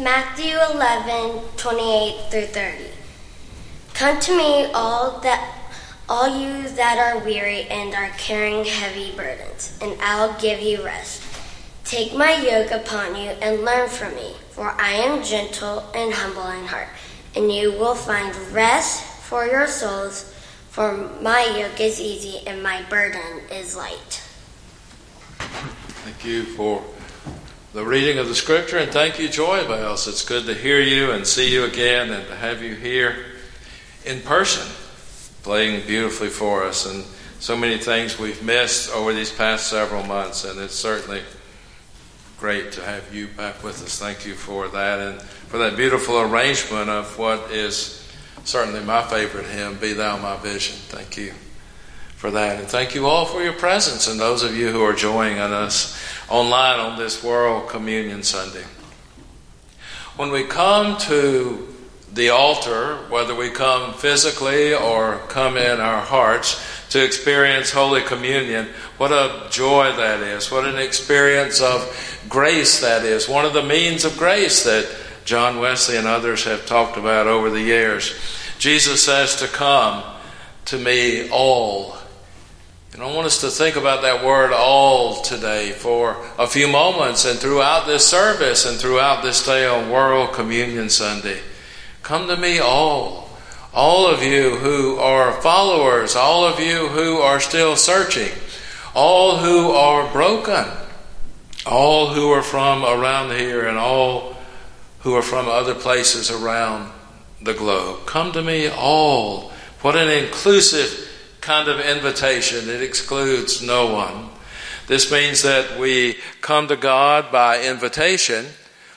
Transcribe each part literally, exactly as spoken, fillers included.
Matthew eleven, twenty-eight through thirty. Come to me, all that, all you that are weary and are carrying heavy burdens, and I'll give you rest. Take my yoke upon you and learn from me, for I am gentle and humble in heart, and you will find rest for your souls, for my yoke is easy and my burden is light. Thank you for the reading of the scripture, and thank you, Joy Bells. It's good to hear you and see you again and to have you here in person, playing beautifully for us, and so many things we've missed over these past several months, and it's certainly great to have you back with us. Thank you for that, and for that beautiful arrangement of what is certainly my favorite hymn, Be Thou My Vision. Thank you for that, and thank you all for your presence, and those of you who are joining us online on this World Communion Sunday. When we come to the altar, whether we come physically or come in our hearts to experience Holy Communion, what a joy that is, what an experience of grace that is, one of the means of grace that John Wesley and others have talked about over the years. Jesus says to come to me all. And I want us to think about that word all today for a few moments and throughout this service and throughout this day on World Communion Sunday. Come to me all, all of you who are followers, all of you who are still searching, all who are broken, all who are from around here and all who are from other places around the globe. Come to me all. What an inclusive kind of invitation. It excludes no one. This means that we come to God by invitation,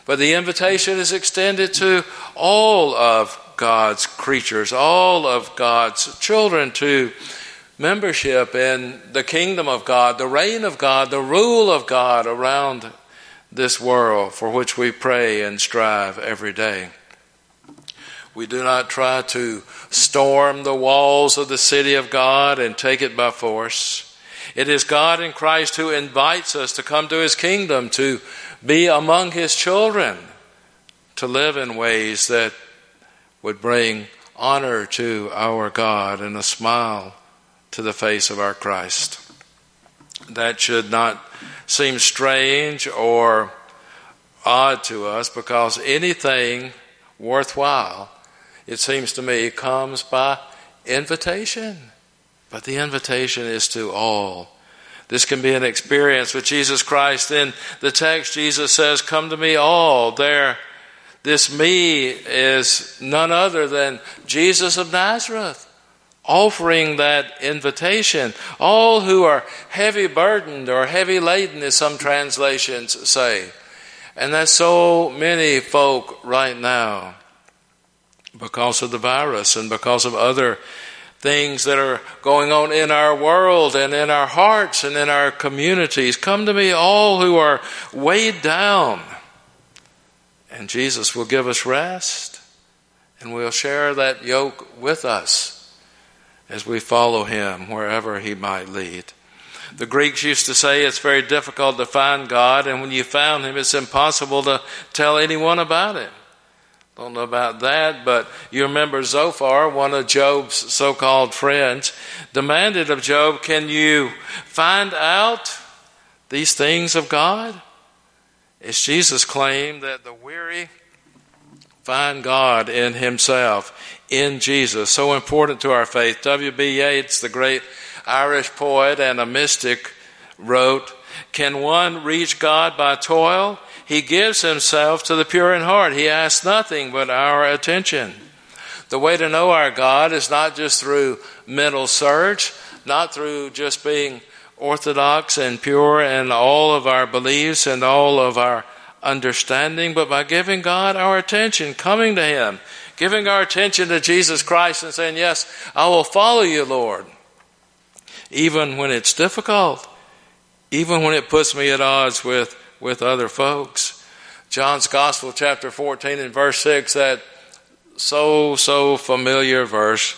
but the invitation is extended to all of God's creatures, all of God's children, to membership in the kingdom of God, the reign of God, the rule of God around this world for which we pray and strive every day. We do not try to storm the walls of the city of God and take it by force. It is God in Christ who invites us to come to his kingdom, to be among his children, to live in ways that would bring honor to our God and a smile to the face of our Christ. That should not seem strange or odd to us, because anything worthwhile, it seems to me, it comes by invitation. But the invitation is to all. This can be an experience with Jesus Christ. In the text, Jesus says, come to me all. There, this me is none other than Jesus of Nazareth, offering that invitation. All who are heavy burdened or heavy laden, as some translations say. And that's so many folk right now, because of the virus and because of other things that are going on in our world and in our hearts and in our communities. Come to me, all who are weighed down, and Jesus will give us rest, and will share that yoke with us as we follow him wherever he might lead. The Greeks used to say it's very difficult to find God, and when you found him, it's impossible to tell anyone about him. Don't know about that, but you remember Zophar, one of Job's so-called friends, demanded of Job, can you find out these things of God? As Jesus claimed that the weary find God in himself, in Jesus. So important to our faith. W B Yeats, the great Irish poet and a mystic, wrote, can one reach God by toil? He gives himself to the pure in heart. He asks nothing but our attention. The way to know our God is not just through mental search, not through just being orthodox and pure in all of our beliefs and all of our understanding, but by giving God our attention, coming to him, giving our attention to Jesus Christ and saying, yes, I will follow you, Lord. Even when it's difficult, even when it puts me at odds with with other folks. John's Gospel, chapter fourteen and verse six, that so, so familiar verse.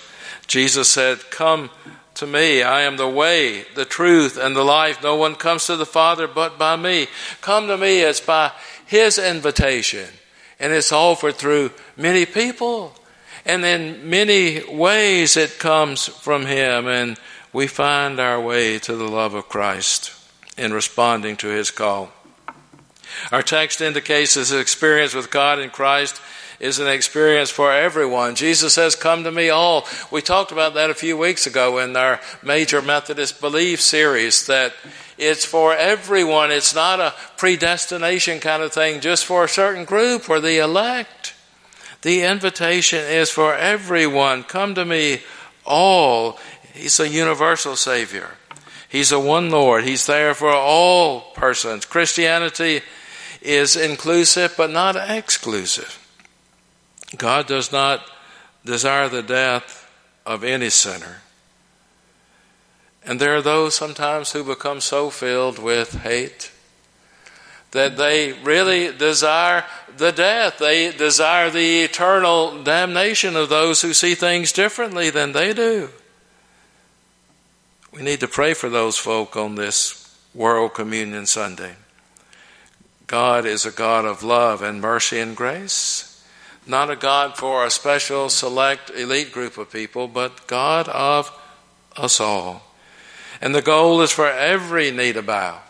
Jesus said, come to me. I am the way, the truth, and the life. No one comes to the Father but by me. Come to me. It's by his invitation. And it's offered through many people. And in many ways it comes from him. And we find our way to the love of Christ in responding to his call. Our text indicates his experience with God in Christ is an experience for everyone. Jesus says, come to me all. We talked about that a few weeks ago in our Major Methodist Belief series, that it's for everyone. It's not a predestination kind of thing just for a certain group or the elect. The invitation is for everyone. Come to me all. He's a universal Savior. He's a one Lord. He's there for all persons. Christianity is inclusive but not exclusive. God does not desire the death of any sinner. And there are those sometimes who become so filled with hate that they really desire the death. They desire the eternal damnation of those who see things differently than they do. We need to pray for those folk on this World Communion Sunday. God is a God of love and mercy and grace. Not a God for a special, select, elite group of people, but God of us all. And the goal is for every knee to bow.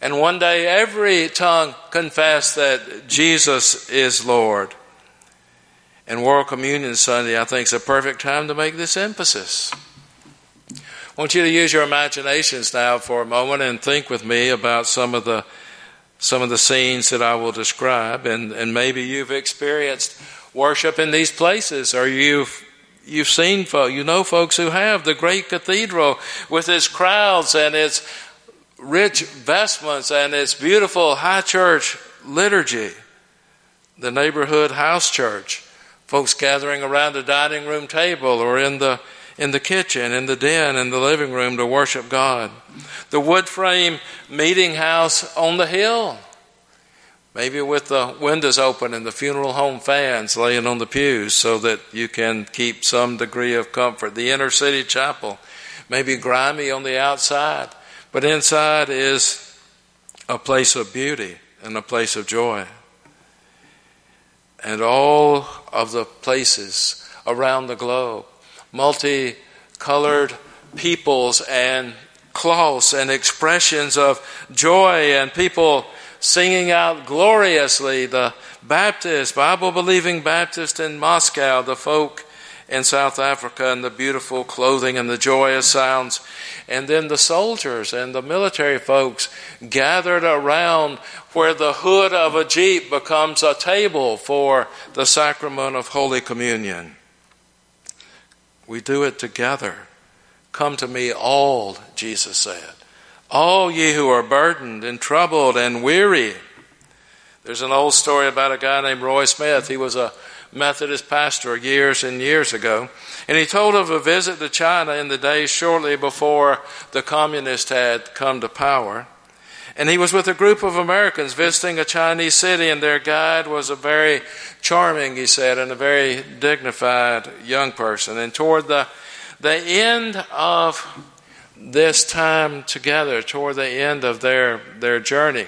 And one day every tongue confess that Jesus is Lord. And World Communion Sunday, I think, is a perfect time to make this emphasis. I want you to use your imaginations now for a moment and think with me about some of the Some of the scenes that I will describe, and, and maybe you've experienced worship in these places, or you've you've seen folk, you know folks who have. The great cathedral with its crowds and its rich vestments and its beautiful high church liturgy, the neighborhood house church, folks gathering around the dining room table or in the in the kitchen, in the den, in the living room to worship God. The wood frame meeting house on the hill, maybe with the windows open and the funeral home fans laying on the pews so that you can keep some degree of comfort. The inner city chapel, maybe grimy on the outside, but inside is a place of beauty and a place of joy. And all of the places around the globe, multicolored peoples and cloths and expressions of joy, and people singing out gloriously, the Baptist, Bible-believing Baptist in Moscow, the folk in South Africa, and the beautiful clothing and the joyous sounds. And then the soldiers and the military folks gathered around where the hood of a Jeep becomes a table for the sacrament of Holy Communion. We do it together. Come to me all, Jesus said. All ye who are burdened and troubled and weary. There's an old story about a guy named Roy Smith. He was a Methodist pastor years and years ago. And he told of a visit to China in the days shortly before the communists had come to power. And he was with a group of Americans visiting a Chinese city, and their guide was a very charming, he said, and a very dignified young person. And toward the, the end of this time together, toward the end of their, their journey,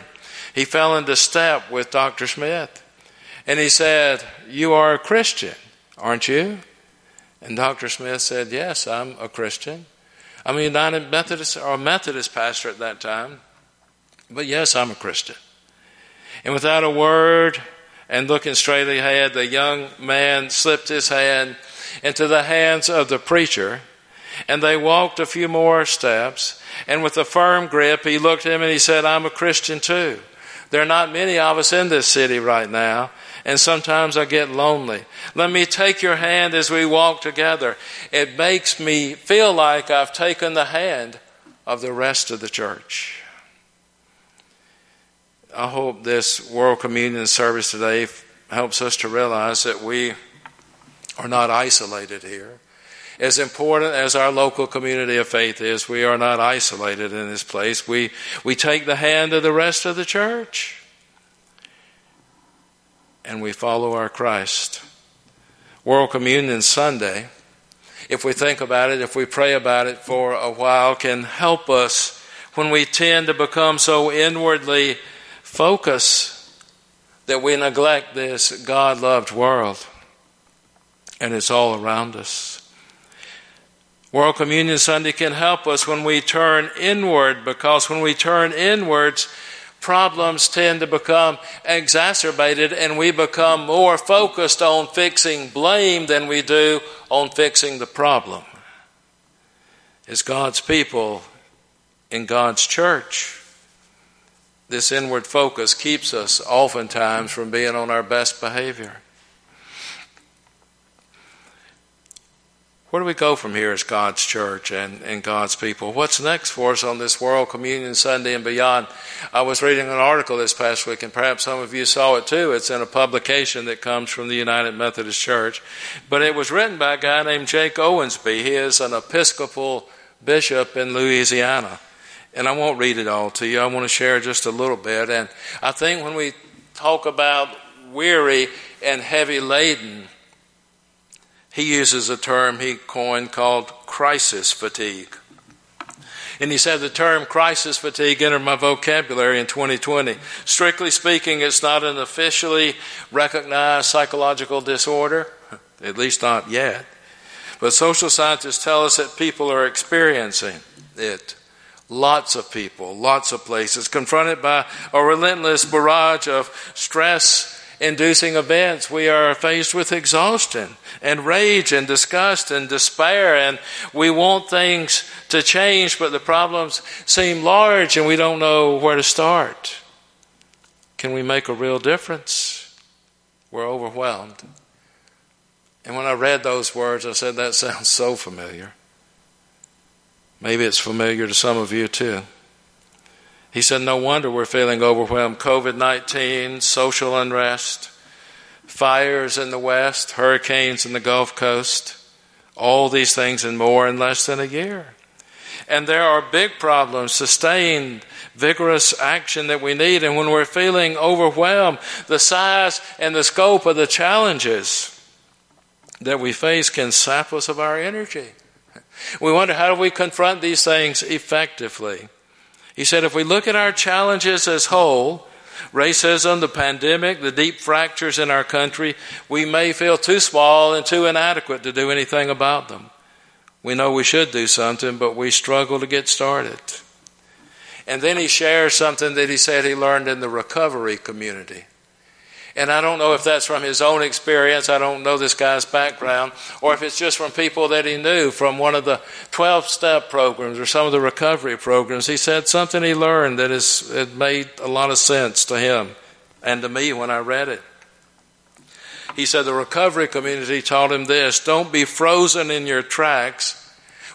he fell into step with Doctor Smith. And he said, "You are a Christian, aren't you?" And Doctor Smith said, "Yes, I'm a Christian. I'm a United Methodist or a Methodist pastor at that time. But yes, I'm a Christian." And without a word and looking straight ahead, the young man slipped his hand into the hands of the preacher, and they walked a few more steps. And with a firm grip, he looked at him and he said, "I'm a Christian too. There are not many of us in this city right now, and sometimes I get lonely. Let me take your hand as we walk together. It makes me feel like I've taken the hand of the rest of the church." I hope this World Communion service today helps us to realize that we are not isolated here. As important as our local community of faith is, we are not isolated in this place. We, we take the hand of the rest of the church and we follow our Christ. World Communion Sunday, if we think about it, if we pray about it for a while, can help us when we tend to become so inwardly focus that we neglect this God-loved world, and it's all around us. World Communion Sunday can help us when we turn inward, because when we turn inwards, problems tend to become exacerbated, and we become more focused on fixing blame than we do on fixing the problem. As God's people in God's church, this inward focus keeps us oftentimes from being on our best behavior. Where do we go from here as God's church and, and God's people? What's next for us on this World Communion Sunday and beyond? I was reading an article this past week, and perhaps some of you saw it too. It's in a publication that comes from the United Methodist Church. But it was written by a guy named Jake Owensby. He is an Episcopal bishop in Louisiana. And I won't read it all to you. I want to share just a little bit. And I think when we talk about weary and heavy laden, he uses a term he coined called crisis fatigue. And he said the term crisis fatigue entered my vocabulary in twenty twenty. Strictly speaking, it's not an officially recognized psychological disorder, at least not yet. But social scientists tell us that people are experiencing it. Lots of people, lots of places, confronted by a relentless barrage of stress inducing events. We are faced with exhaustion and rage and disgust and despair, and we want things to change, but the problems seem large and we don't know where to start. Can we make a real difference? We're overwhelmed. And when I read those words, I said, that sounds so familiar. Maybe it's familiar to some of you too. He said, no wonder we're feeling overwhelmed. covid nineteen, social unrest, fires in the West, hurricanes in the Gulf Coast, all these things and more in less than a year. And there are big problems, sustained, vigorous action that we need. And when we're feeling overwhelmed, the size and the scope of the challenges that we face can sap us of our energy. We wonder, how do we confront these things effectively? He said, if we look at our challenges as whole, racism, the pandemic, the deep fractures in our country, we may feel too small and too inadequate to do anything about them. We know we should do something, but we struggle to get started. And then he shares something that he said he learned in the recovery community. And I don't know if that's from his own experience. I don't know this guy's background, or if it's just from people that he knew from one of the twelve-step programs or some of the recovery programs. He said something he learned that is, it made a lot of sense to him and to me when I read it. He said the recovery community taught him this: don't be frozen in your tracks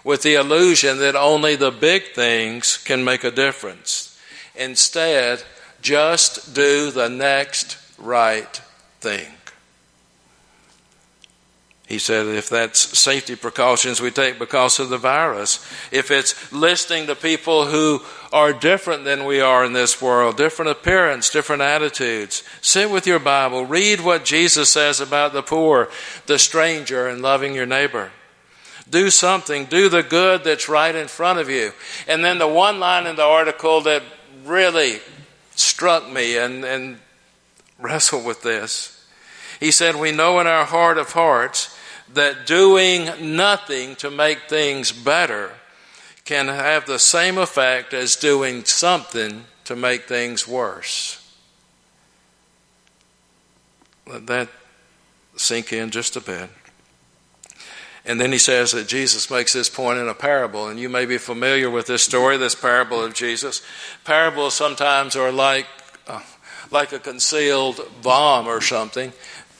with the illusion that only the big things can make a difference. Instead, just do the next right thing. He said if that's safety precautions we take because of the virus, if it's listening to people who are different than we are in this world, different appearance, different attitudes, sit with your Bible, read what Jesus says about the poor, the stranger, and loving your neighbor. Do something, do the good that's right in front of you. And then the one line in the article that really struck me and and wrestle with this. He said, we know in our heart of hearts that doing nothing to make things better can have the same effect as doing something to make things worse. Let that sink in just a bit. And then he says that Jesus makes this point in a parable, and you may be familiar with this story, this parable of Jesus. Parables sometimes are like uh, like a concealed bomb or something.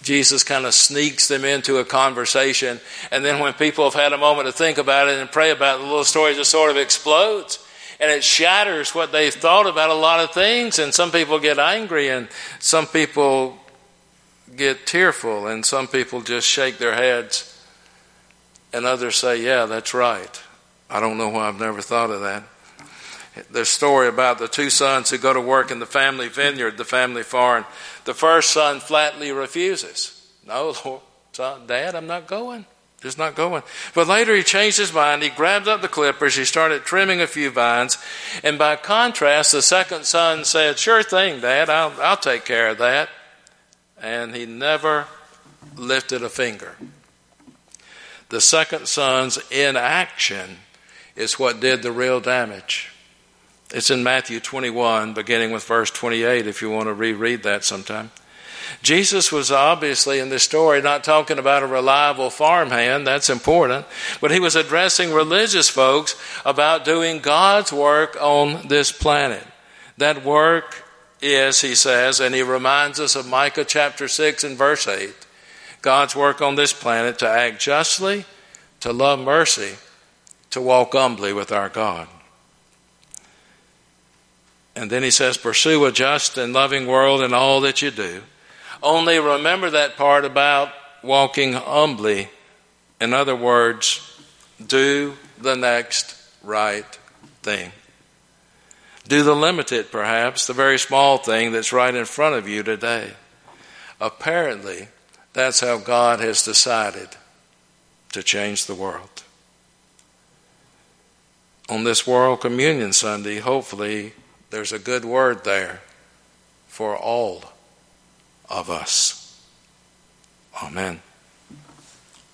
Jesus kind of sneaks them into a conversation, and then when people have had a moment to think about it and pray about it, the little story just sort of explodes, and it shatters what they've thought about a lot of things, and some people get angry, and some people get tearful, and some people just shake their heads, and others say, yeah, that's right. I don't know why I've never thought of that. The story about the two sons who go to work in the family vineyard, the family farm. The first son flatly refuses. No, Lord, son, Dad, I'm not going. Just not going. But later he changed his mind. He grabbed up the clippers. He started trimming a few vines. And by contrast, the second son said, sure thing, Dad, I'll, I'll take care of that. and he never lifted a finger. The second son's inaction is what did the real damage. It's in Matthew twenty-one, beginning with verse twenty-eight, if you want to reread that sometime. Jesus was obviously in this story not talking about a reliable farmhand, that's important, but he was addressing religious folks about doing God's work on this planet. That work is, he says, and he reminds us of Micah chapter six and verse eight, God's work on this planet to act justly, to love mercy, to walk humbly with our God. And then he says, pursue a just and loving world in all that you do. Only remember that part about walking humbly. In other words, do the next right thing. Do the limited, perhaps, the very small thing that's right in front of you today. Apparently, that's how God has decided to change the world. On this World Communion Sunday, hopefully, there's a good word there for all of us. Amen.